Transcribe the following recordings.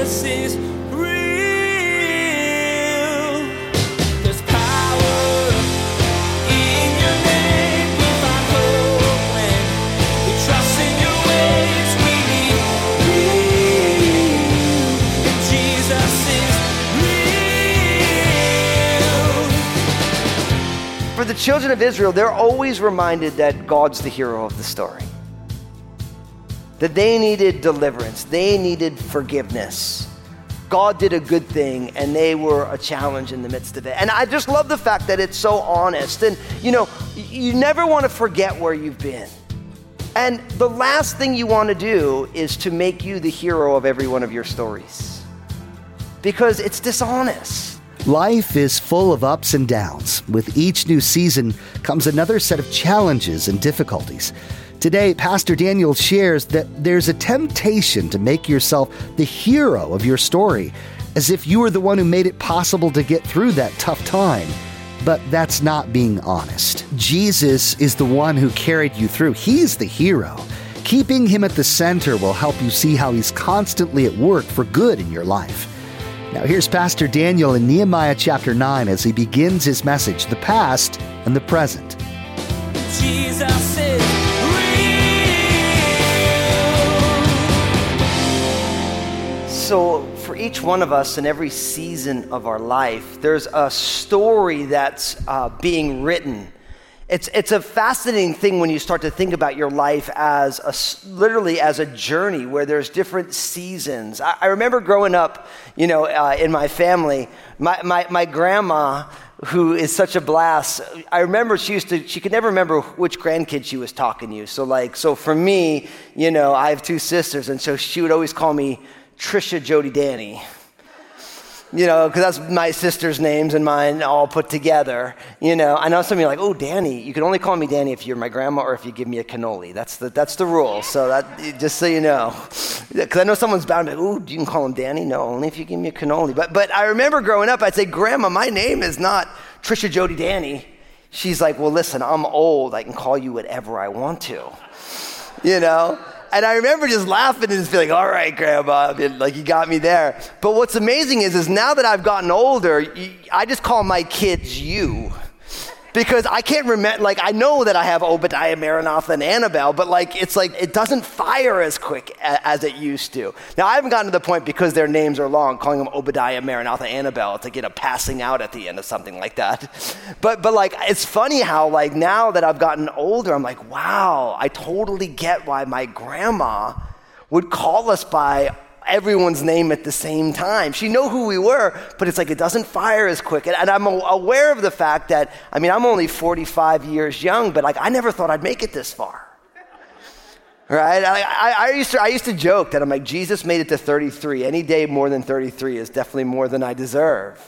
Jesus is real. There's power in your name. We find hope when we trust in your ways. We need real. And Jesus is real. For the children of Israel, they're always reminded that God's the hero of the story. That they needed deliverance, they needed forgiveness. God did a good thing, and they were a challenge in the midst of it. And I just love the fact that it's so honest. And you know, you never want to forget where you've been. And the last thing you want to do is to make you the hero of every one of your stories, because it's dishonest. Life is full of ups and downs. With each new season comes another set of challenges and difficulties. Today, Pastor Daniel shares that there's a temptation to make yourself the hero of your story, as if you were the one who made it possible to get through that tough time. But that's not being honest. Jesus is the one who carried you through. He's the hero. Keeping him at the center will help you see how he's constantly at work for good in your life. Now here's Pastor Daniel in Nehemiah chapter 9 as he begins his message, The Past and the Present. Jesus is so for each one of us in every season of our life, there's a story that's being written. It's a fascinating thing when you start to think about your life as literally as a journey where there's different seasons. I remember growing up, in my family, my grandma, who is such a blast. I remember she could never remember which grandkid she was talking to. So for me, I have two sisters, and so she would always call me Trisha, Jody, Danny, because that's my sister's names and mine all put together. I know some of you are like, oh, Danny, you can only call me Danny if you're my grandma or if you give me a cannoli. That's the rule. So that, just so you know, because I know someone's bound to, oh, you can call him Danny? No, only if you give me a cannoli. But I remember growing up, I'd say, Grandma, my name is not Trisha, Jody, Danny. She's like, well, listen, I'm old. I can call you whatever I want to, And I remember just laughing and just feeling, all right, Grandma, you got me there. But what's amazing is now that I've gotten older, I just call my kids you. Because I can't remember, I know that I have Obadiah, Maranatha, and Annabelle, but it doesn't fire as quick as it used to. Now, I haven't gotten to the point, because their names are long, calling them Obadiah, Maranatha, Annabelle, to get a passing out at the end of something like that. But it's funny how, now that I've gotten older, I'm like, wow, I totally get why my grandma would call us by everyone's name at the same time. She knew who we were, but it doesn't fire as quick. And I'm aware of the fact that, I'm only 45 years young, but I never thought I'd make it this far. Right? I used to joke that I'm like, Jesus made it to 33. Any day more than 33 is definitely more than I deserve.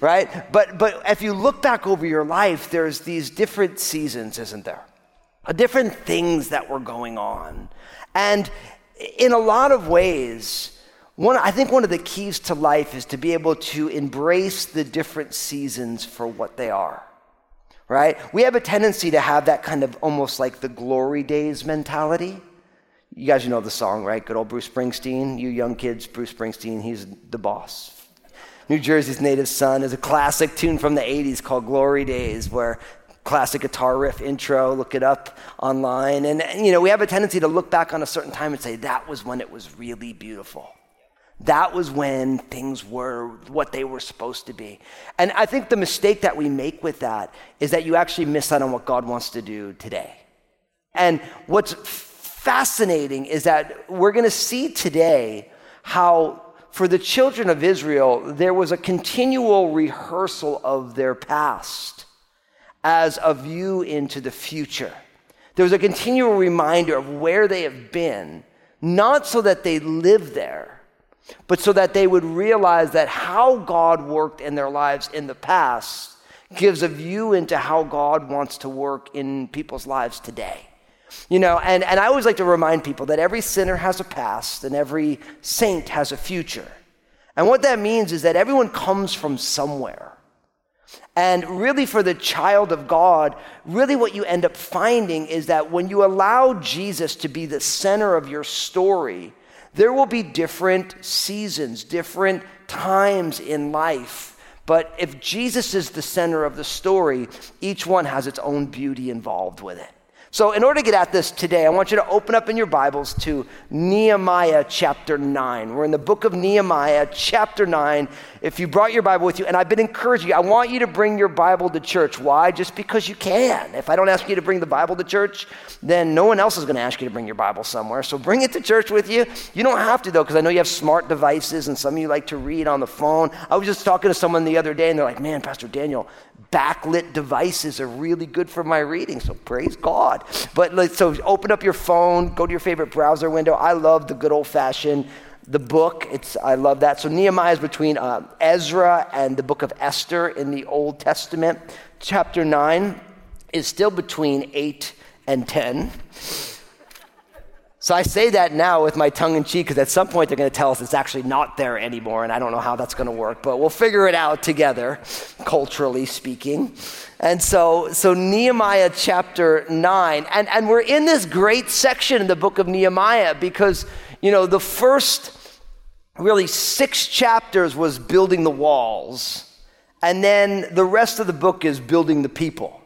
Right? But if you look back over your life, there's these different seasons, isn't there? Different things that were going on. And in a lot of ways, I think one of the keys to life is to be able to embrace the different seasons for what they are, right? We have a tendency to have that kind of almost like the glory days mentality. You guys know the song, right? Good old Bruce Springsteen. You young kids, Bruce Springsteen, he's the boss. New Jersey's native son is a classic tune from the 80s called Glory Days, where classic guitar riff intro, look it up online. And we have a tendency to look back on a certain time and say, that was when it was really beautiful. That was when things were what they were supposed to be. And I think the mistake that we make with that is that you actually miss out on what God wants to do today. And what's fascinating is that we're going to see today how for the children of Israel, there was a continual rehearsal of their past as a view into the future. There's a continual reminder of where they have been, not so that they live there, but so that they would realize that how God worked in their lives in the past gives a view into how God wants to work in people's lives today. And I always like to remind people that every sinner has a past and every saint has a future. And what that means is that everyone comes from somewhere. And really for the child of God, really what you end up finding is that when you allow Jesus to be the center of your story, There will be different seasons, different times in life. But if Jesus is the center of the story, each one has its own beauty involved with it. So in order to get at this today, I want you to open up in your Bibles to Nehemiah chapter 9. We're in the book of Nehemiah chapter 9. If you brought your Bible with you, and I've been encouraging you, I want you to bring your Bible to church. Why? Just because you can. If I don't ask you to bring the Bible to church, then no one else is going to ask you to bring your Bible somewhere. So bring it to church with you. You don't have to, though, because I know you have smart devices, and some of you like to read on the phone. I was just talking to someone the other day, and they're like, man, Pastor Daniel, backlit devices are really good for my reading, so praise God. But so open up your phone, go to your favorite browser window. I love the good old-fashioned, the book. I love that. So Nehemiah is between Ezra and the book of Esther in the Old Testament. Chapter 9 is still between 8 and 10. So I say that now with my tongue in cheek because at some point they're going to tell us it's actually not there anymore, and I don't know how that's going to work, but we'll figure it out together, culturally speaking. And so Nehemiah chapter 9, and we're in this great section in the book of Nehemiah because, you know, the first really 6 chapters was building the walls, and then the rest of the book is building the people.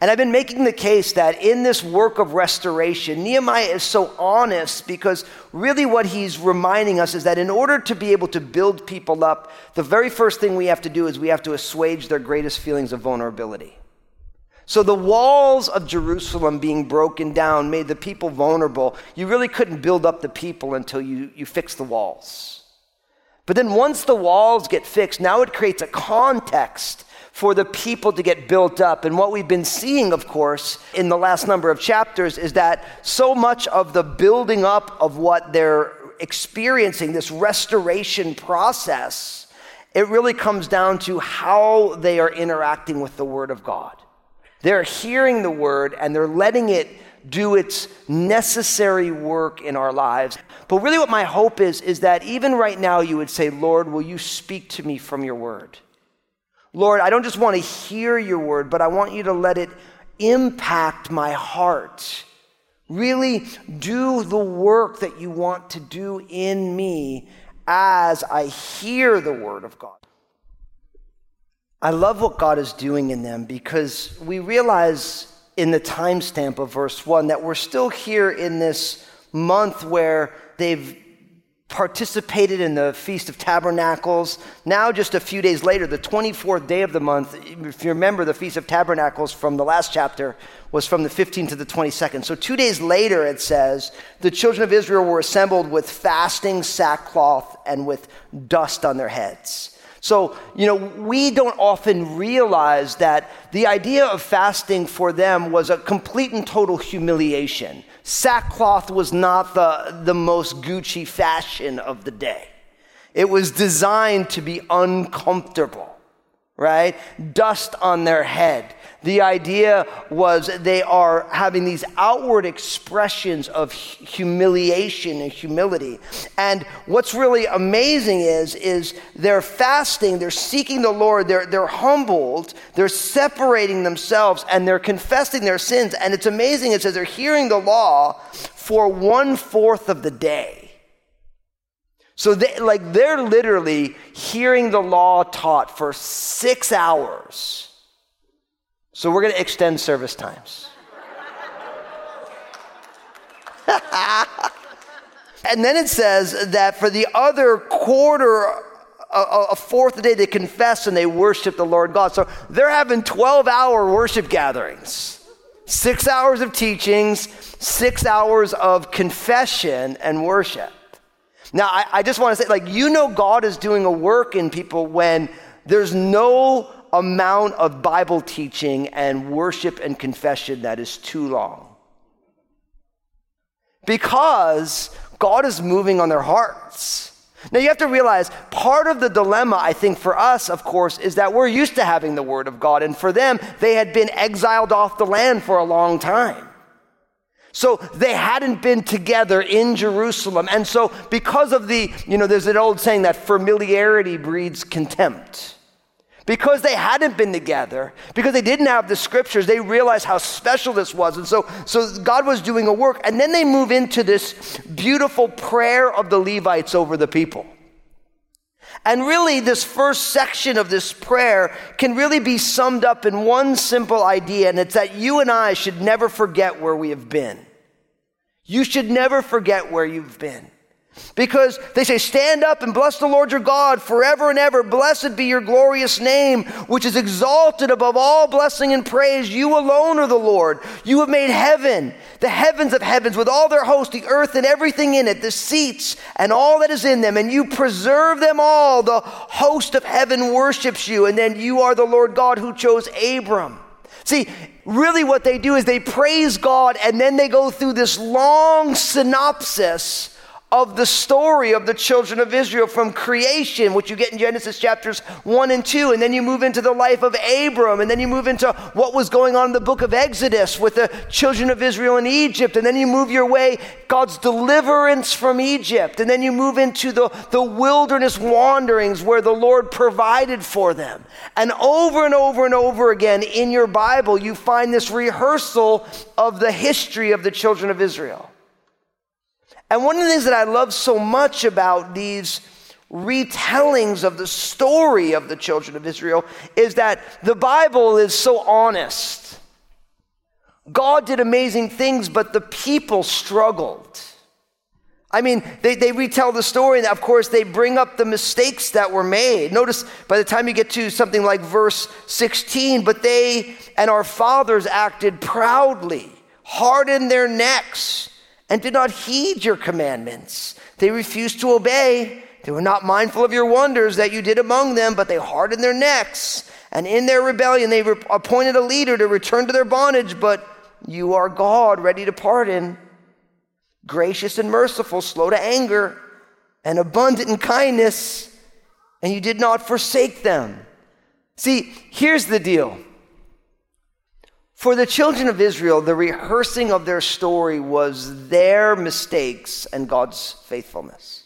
And I've been making the case that in this work of restoration, Nehemiah is so honest because really what he's reminding us is that in order to be able to build people up, the very first thing we have to do is we have to assuage their greatest feelings of vulnerability. So the walls of Jerusalem being broken down made the people vulnerable. You really couldn't build up the people until you fixed the walls. But then once the walls get fixed, now it creates a context for the people to get built up. And what we've been seeing, of course, in the last number of chapters is that so much of the building up of what they're experiencing, this restoration process, it really comes down to how they are interacting with the Word of God. They're hearing the Word and they're letting it do its necessary work in our lives. But really what my hope is that even right now you would say, Lord, will you speak to me from your Word? Lord, I don't just want to hear your word, but I want you to let it impact my heart. Really do the work that you want to do in me as I hear the word of God. I love what God is doing in them because we realize in the timestamp of verse 1 that we're still here in this month where they've participated in the Feast of Tabernacles. Now, just a few days later, the 24th day of the month, if you remember, the Feast of Tabernacles from the last chapter was from the 15th to the 22nd. So 2 days later, it says, the children of Israel were assembled with fasting, sackcloth, and with dust on their heads. So, you know, we don't often realize that the idea of fasting for them was a complete and total humiliation. Sackcloth was not the most Gucci fashion of the day. It was designed to be uncomfortable, right? Dust on their head. The idea was they are having these outward expressions of humiliation and humility. And what's really amazing is they're fasting, they're seeking the Lord, they're humbled, they're separating themselves, and they're confessing their sins. And it's amazing, it says they're hearing the law for 1/4 of the day. So they're literally hearing the law taught for 6 hours. So we're going to extend service times. And then it says that for the other quarter, a fourth of the day, they confess and they worship the Lord God. So they're having 12-hour worship gatherings. 6 hours of teachings, 6 hours of confession and worship. Now, I just want to say, God is doing a work in people when there's no amount of Bible teaching and worship and confession that is too long. Because God is moving on their hearts. Now you have to realize part of the dilemma, I think for us, of course, is that we're used to having the Word of God. And for them, they had been exiled off the land for a long time. So they hadn't been together in Jerusalem. And so because of there's an old saying that familiarity breeds contempt. Because they hadn't been together, because they didn't have the scriptures, they realized how special this was. And so God was doing a work. And then they move into this beautiful prayer of the Levites over the people. And really, this first section of this prayer can really be summed up in one simple idea, and it's that you and I should never forget where we have been. You should never forget where you've been. Because they say, stand up and bless the Lord your God forever and ever. Blessed be your glorious name, which is exalted above all blessing and praise. You alone are the Lord. You have made heaven, the heavens of heavens with all their host, the earth and everything in it, the seats and all that is in them. And you preserve them all. The host of heaven worships you. And then you are the Lord God who chose Abram. See, really what they do is they praise God, and then they go through this long synopsis of the story of the children of Israel from creation, which you get in Genesis chapters 1 and 2, and then you move into the life of Abram, and then you move into what was going on in the book of Exodus with the children of Israel in Egypt, and then you move your way, God's deliverance from Egypt, and then you move into the wilderness wanderings where the Lord provided for them. And over and over and over again in your Bible, you find this rehearsal of the history of the children of Israel. And one of the things that I love so much about these retellings of the story of the children of Israel is that the Bible is so honest. God did amazing things, but the people struggled. I mean, they retell the story, and of course, they bring up the mistakes that were made. Notice by the time you get to something like verse 16, but they and our fathers acted proudly, hardened their necks, and did not heed your commandments. They refused to obey. They were not mindful of your wonders that you did among them, but they hardened their necks. And in their rebellion, they appointed a leader to return to their bondage, but you are God, ready to pardon, gracious and merciful, slow to anger, and abundant in kindness, and you did not forsake them. See, here's the deal. For the children of Israel, the rehearsing of their story was their mistakes and God's faithfulness.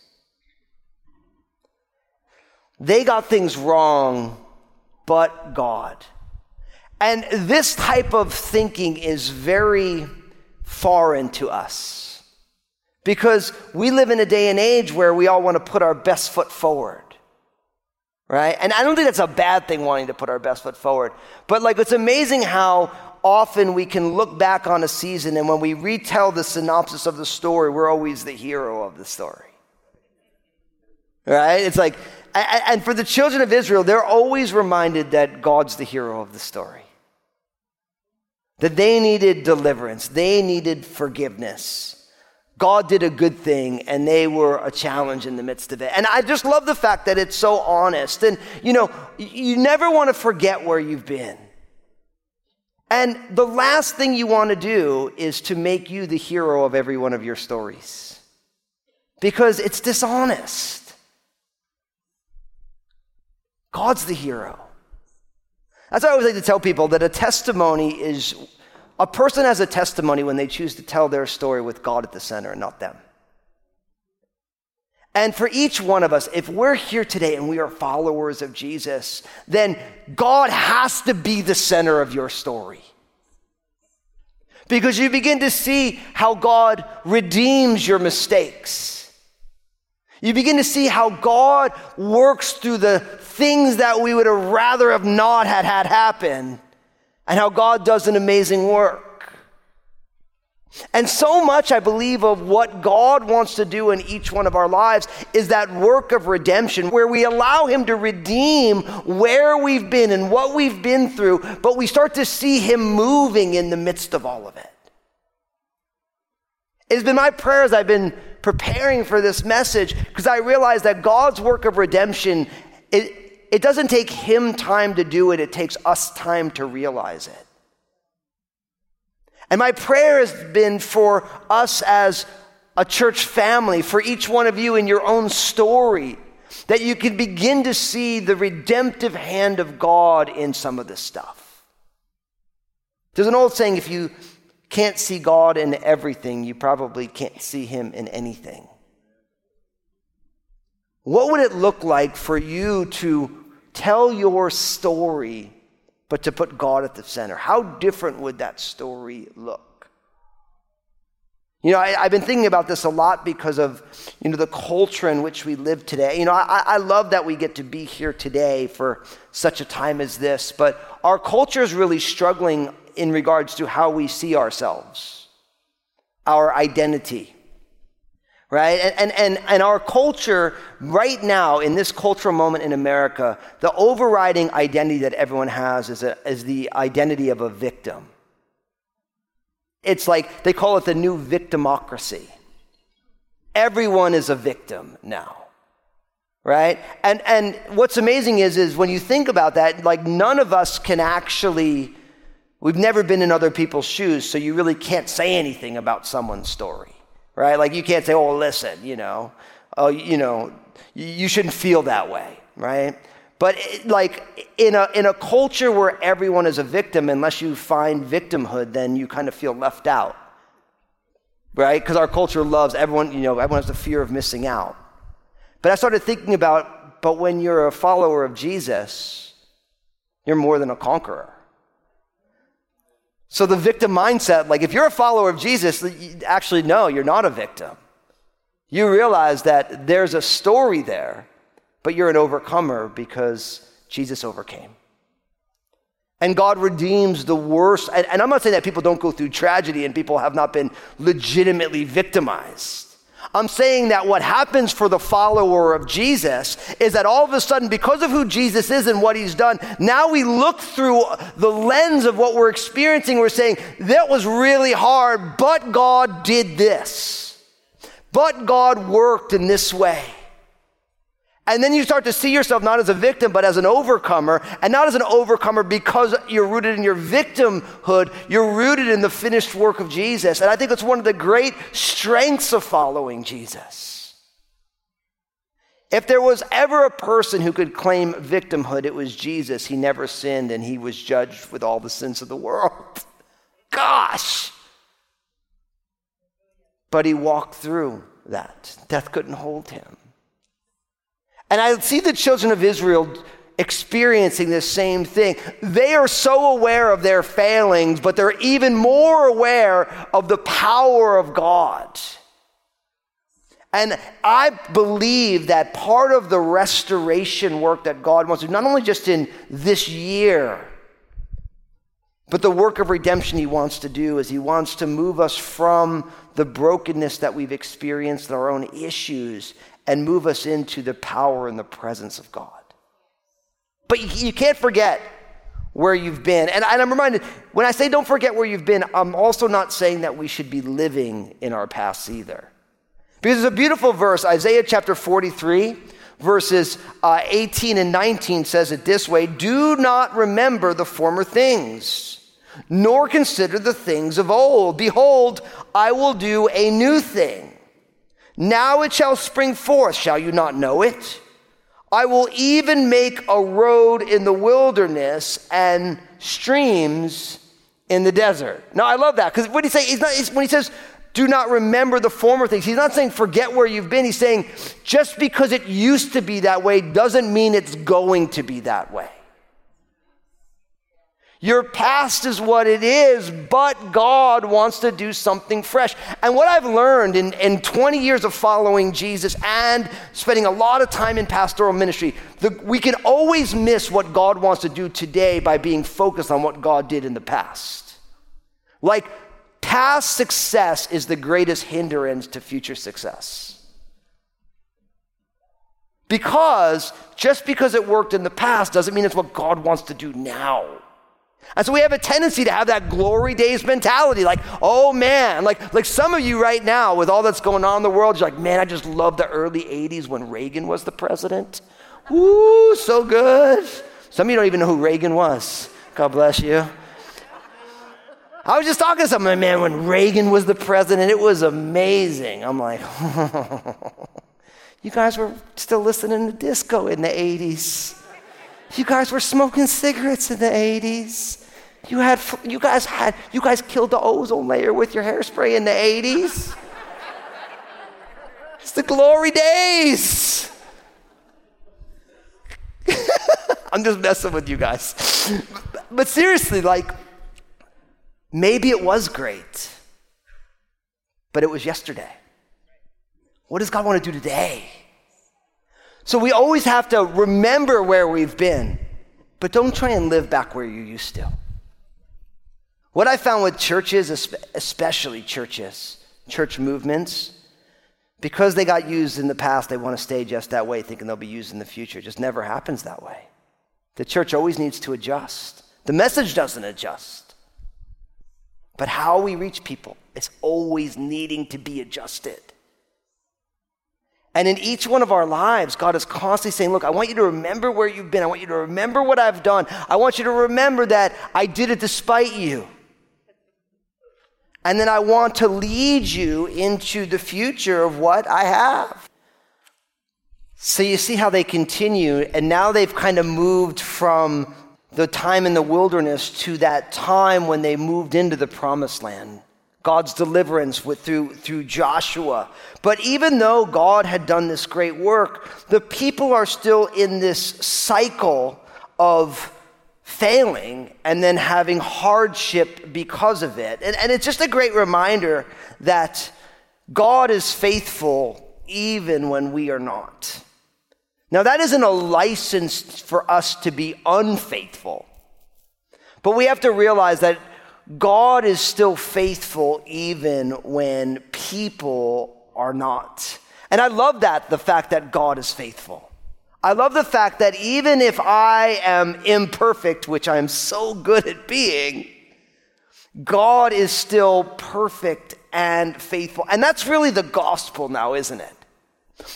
They got things wrong, but God. And this type of thinking is very foreign to us because we live in a day and age where we all want to put our best foot forward. Right? And I don't think that's a bad thing, wanting to put our best foot forward. But it's amazing how often we can look back on a season, and when we retell the synopsis of the story, we're always the hero of the story. Right? It's like, and for the children of Israel, they're always reminded that God's the hero of the story. That they needed deliverance. They needed forgiveness. God did a good thing, and they were a challenge in the midst of it. And I just love the fact that it's so honest. And, you never want to forget where you've been. And the last thing you want to do is to make you the hero of every one of your stories, because it's dishonest. God's the hero. That's why I always like to tell people that a person has a testimony when they choose to tell their story with God at the center and not them. And for each one of us, if we're here today and we are followers of Jesus, then God has to be the center of your story. Because you begin to see how God redeems your mistakes. You begin to see how God works through the things that we would have rather have not had happen. And how God does an amazing work. And so much, I believe, of what God wants to do in each one of our lives is that work of redemption, where we allow Him to redeem where we've been and what we've been through, but we start to see Him moving in the midst of all of it. It's been my prayer as I've been preparing for this message, because I realize that God's work of redemption, it doesn't take Him time to do it. It takes us time to realize it. And my prayer has been for us as a church family, for each one of you in your own story, that you can begin to see the redemptive hand of God in some of this stuff. There's an old saying, if you can't see God in everything, you probably can't see Him in anything. What would it look like for you to tell your story, but to put God at the center. How different would that story look? You know, I've been thinking about this a lot because of, you know, the culture in which we live today. You know, I love that we get to be here today for such a time as this, but our culture is really struggling in regards to how we see ourselves, our identity, right? And our culture right now, in this cultural moment in America, the overriding identity that everyone has is the identity of a victim. It's like, they call it the new victimocracy. Everyone is a victim now, right? And what's amazing is when you think about that, like, none of us can actually, we've never been in other people's shoes, so you really can't say anything about someone's story, right? Like, you can't say, oh, listen, you know, oh, you know, you shouldn't feel that way, right? But it, like, in a culture where everyone is a victim, unless you find victimhood, then you kind of feel left out, right? Because our culture loves everyone, you know, everyone has the fear of missing out. But I started thinking about, but when you're a follower of Jesus, you're more than a conqueror. So the victim mindset, like, if you're a follower of Jesus, actually, no, you're not a victim. You realize that there's a story there, but you're an overcomer because Jesus overcame. And God redeems the worst. And I'm not saying that people don't go through tragedy and people have not been legitimately victimized. I'm saying that what happens for the follower of Jesus is that all of a sudden, because of who Jesus is and what he's done, now we look through the lens of what we're experiencing. We're saying, that was really hard, but God did this. But God worked in this way. And then you start to see yourself not as a victim, but as an overcomer. And not as an overcomer because you're rooted in your victimhood. You're rooted in the finished work of Jesus. And I think it's one of the great strengths of following Jesus. If there was ever a person who could claim victimhood, it was Jesus. He never sinned, and he was judged with all the sins of the world. Gosh! But he walked through that. Death couldn't hold him. And I see the children of Israel experiencing this same thing. They are so aware of their failings, but they're even more aware of the power of God. And I believe that part of the restoration work that God wants to do, not only just in this year, but the work of redemption he wants to do is he wants to move us from the brokenness that we've experienced, our own issues, and move us into the power and the presence of God. But you can't forget where you've been. And I'm reminded, when I say don't forget where you've been, I'm also not saying that we should be living in our past either. Because there's a beautiful verse, Isaiah chapter 43, verses 18 and 19 says it this way, do not remember the former things, nor consider the things of old. Behold, I will do a new thing. Now it shall spring forth, shall you not know it? I will even make a road in the wilderness and streams in the desert. Now I love that, because what he say, when he says, do not remember the former things, he's not saying forget where you've been. He's saying just because it used to be that way doesn't mean it's going to be that way. Your past is what it is, but God wants to do something fresh. And what I've learned in 20 years of following Jesus and spending a lot of time in pastoral ministry, we can always miss what God wants to do today by being focused on what God did in the past. Like, past success is the greatest hindrance to future success. Because just because it worked in the past doesn't mean it's what God wants to do now. And so we have a tendency to have that glory days mentality, like, oh man, like some of you right now with all that's going on in the world, you're like, man, I just love the early 80s when Reagan was the president. Ooh, so good. Some of you don't even know who Reagan was. God bless you. I was just talking to someone, man, when Reagan was the president, it was amazing. I'm like, you guys were still listening to disco in the 80s. You guys were smoking cigarettes in the 80s. You guys killed the ozone layer with your hairspray in the 80s. It's the glory days. I'm just messing with you guys. But seriously, like, maybe it was great, but it was yesterday. What does God want to do today? So we always have to remember where we've been, but don't try and live back where you used to. What I found with churches, especially churches, church movements, because they got used in the past, they want to stay just that way, thinking they'll be used in the future. It just never happens that way. The church always needs to adjust. The message doesn't adjust. But how we reach people, it's always needing to be adjusted. And in each one of our lives, God is constantly saying, look, I want you to remember where you've been. I want you to remember what I've done. I want you to remember that I did it despite you. And then I want to lead you into the future of what I have. So you see how they continue, and now they've kind of moved from the time in the wilderness to that time when they moved into the promised land. God's deliverance through Joshua. But even though God had done this great work, the people are still in this cycle of failing and then having hardship because of it. And it's just a great reminder that God is faithful even when we are not. Now, that isn't a license for us to be unfaithful, but we have to realize that God is still faithful even when people are not. And I love that, the fact that God is faithful. I love the fact that even if I am imperfect, which I am so good at being, God is still perfect and faithful. And that's really the gospel now, isn't it?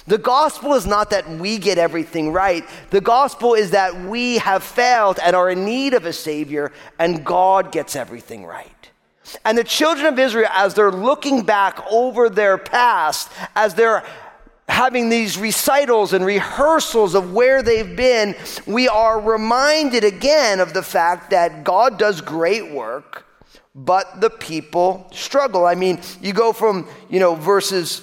The gospel is not that we get everything right. The gospel is that we have failed and are in need of a Savior, and God gets everything right. And the children of Israel, as they're looking back over their past, as they're having these recitals and rehearsals of where they've been, we are reminded again of the fact that God does great work, but the people struggle. I mean, you go from, verses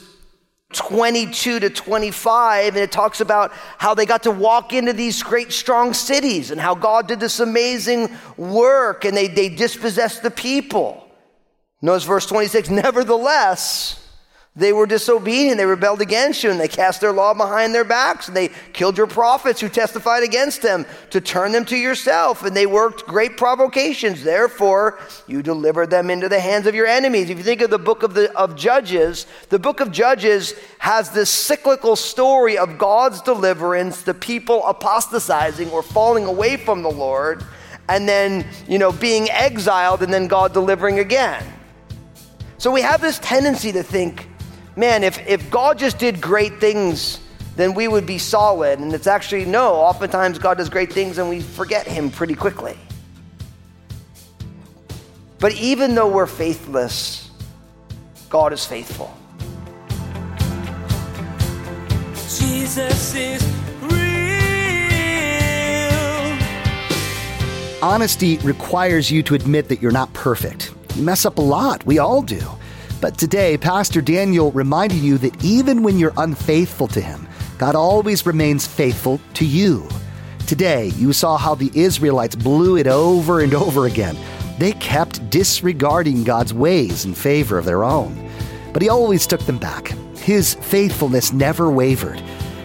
22 to 25, and it talks about how they got to walk into these great strong cities and how God did this amazing work, and they dispossessed the people. Notice verse 26, nevertheless, they were disobedient, they rebelled against you, and they cast their law behind their backs, and they killed your prophets who testified against them to turn them to yourself, and they worked great provocations. Therefore, you delivered them into the hands of your enemies. If you think of the book of Judges, the book of Judges has this cyclical story of God's deliverance, the people apostatizing or falling away from the Lord, and then, being exiled, and then God delivering again. So we have this tendency to think, man, if God just did great things, then we would be solid. And it's actually, no, oftentimes God does great things and we forget him pretty quickly. But even though we're faithless, God is faithful. Jesus is real. Honesty requires you to admit that you're not perfect. You mess up a lot. We all do. But today, Pastor Daniel reminded you that even when you're unfaithful to him, God always remains faithful to you. Today, you saw how the Israelites blew it over and over again. They kept disregarding God's ways in favor of their own. But he always took them back. His faithfulness never wavered.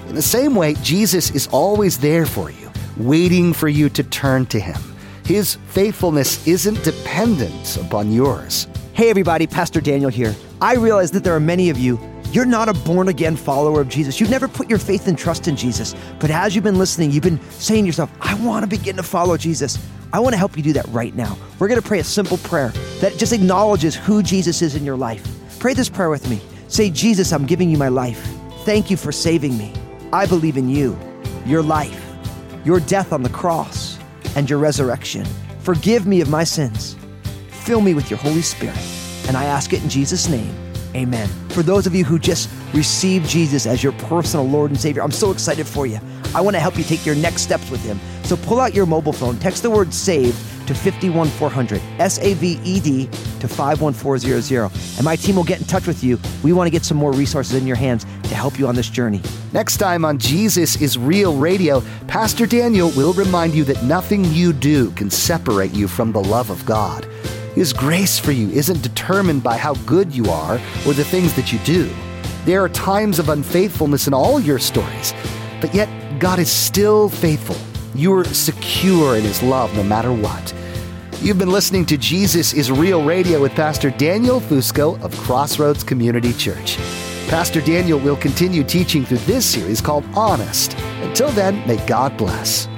In the same way, Jesus is always there for you, waiting for you to turn to him. His faithfulness isn't dependent upon yours. Hey everybody, Pastor Daniel here. I realize that there are many of you, you're not a born-again follower of Jesus. You've never put your faith and trust in Jesus. But as you've been listening, you've been saying to yourself, I want to begin to follow Jesus. I want to help you do that right now. We're going to pray a simple prayer that just acknowledges who Jesus is in your life. Pray this prayer with me. Say, Jesus, I'm giving you my life. Thank you for saving me. I believe in you, your life, your death on the cross, and your resurrection. Forgive me of my sins. Fill me with your Holy Spirit. And I ask it in Jesus' name. Amen. For those of you who just received Jesus as your personal Lord and Savior, I'm so excited for you. I want to help you take your next steps with him. So pull out your mobile phone, text the word SAVED to 51400, SAVED to 51400. And my team will get in touch with you. We want to get some more resources in your hands to help you on this journey. Next time on Jesus is Real Radio, Pastor Daniel will remind you that nothing you do can separate you from the love of God. His grace for you isn't determined by how good you are or the things that you do. There are times of unfaithfulness in all your stories, but yet God is still faithful. You are secure in His love no matter what. You've been listening to Jesus is Real Radio with Pastor Daniel Fusco of Crossroads Community Church. Pastor Daniel will continue teaching through this series called Honest. Until then, may God bless.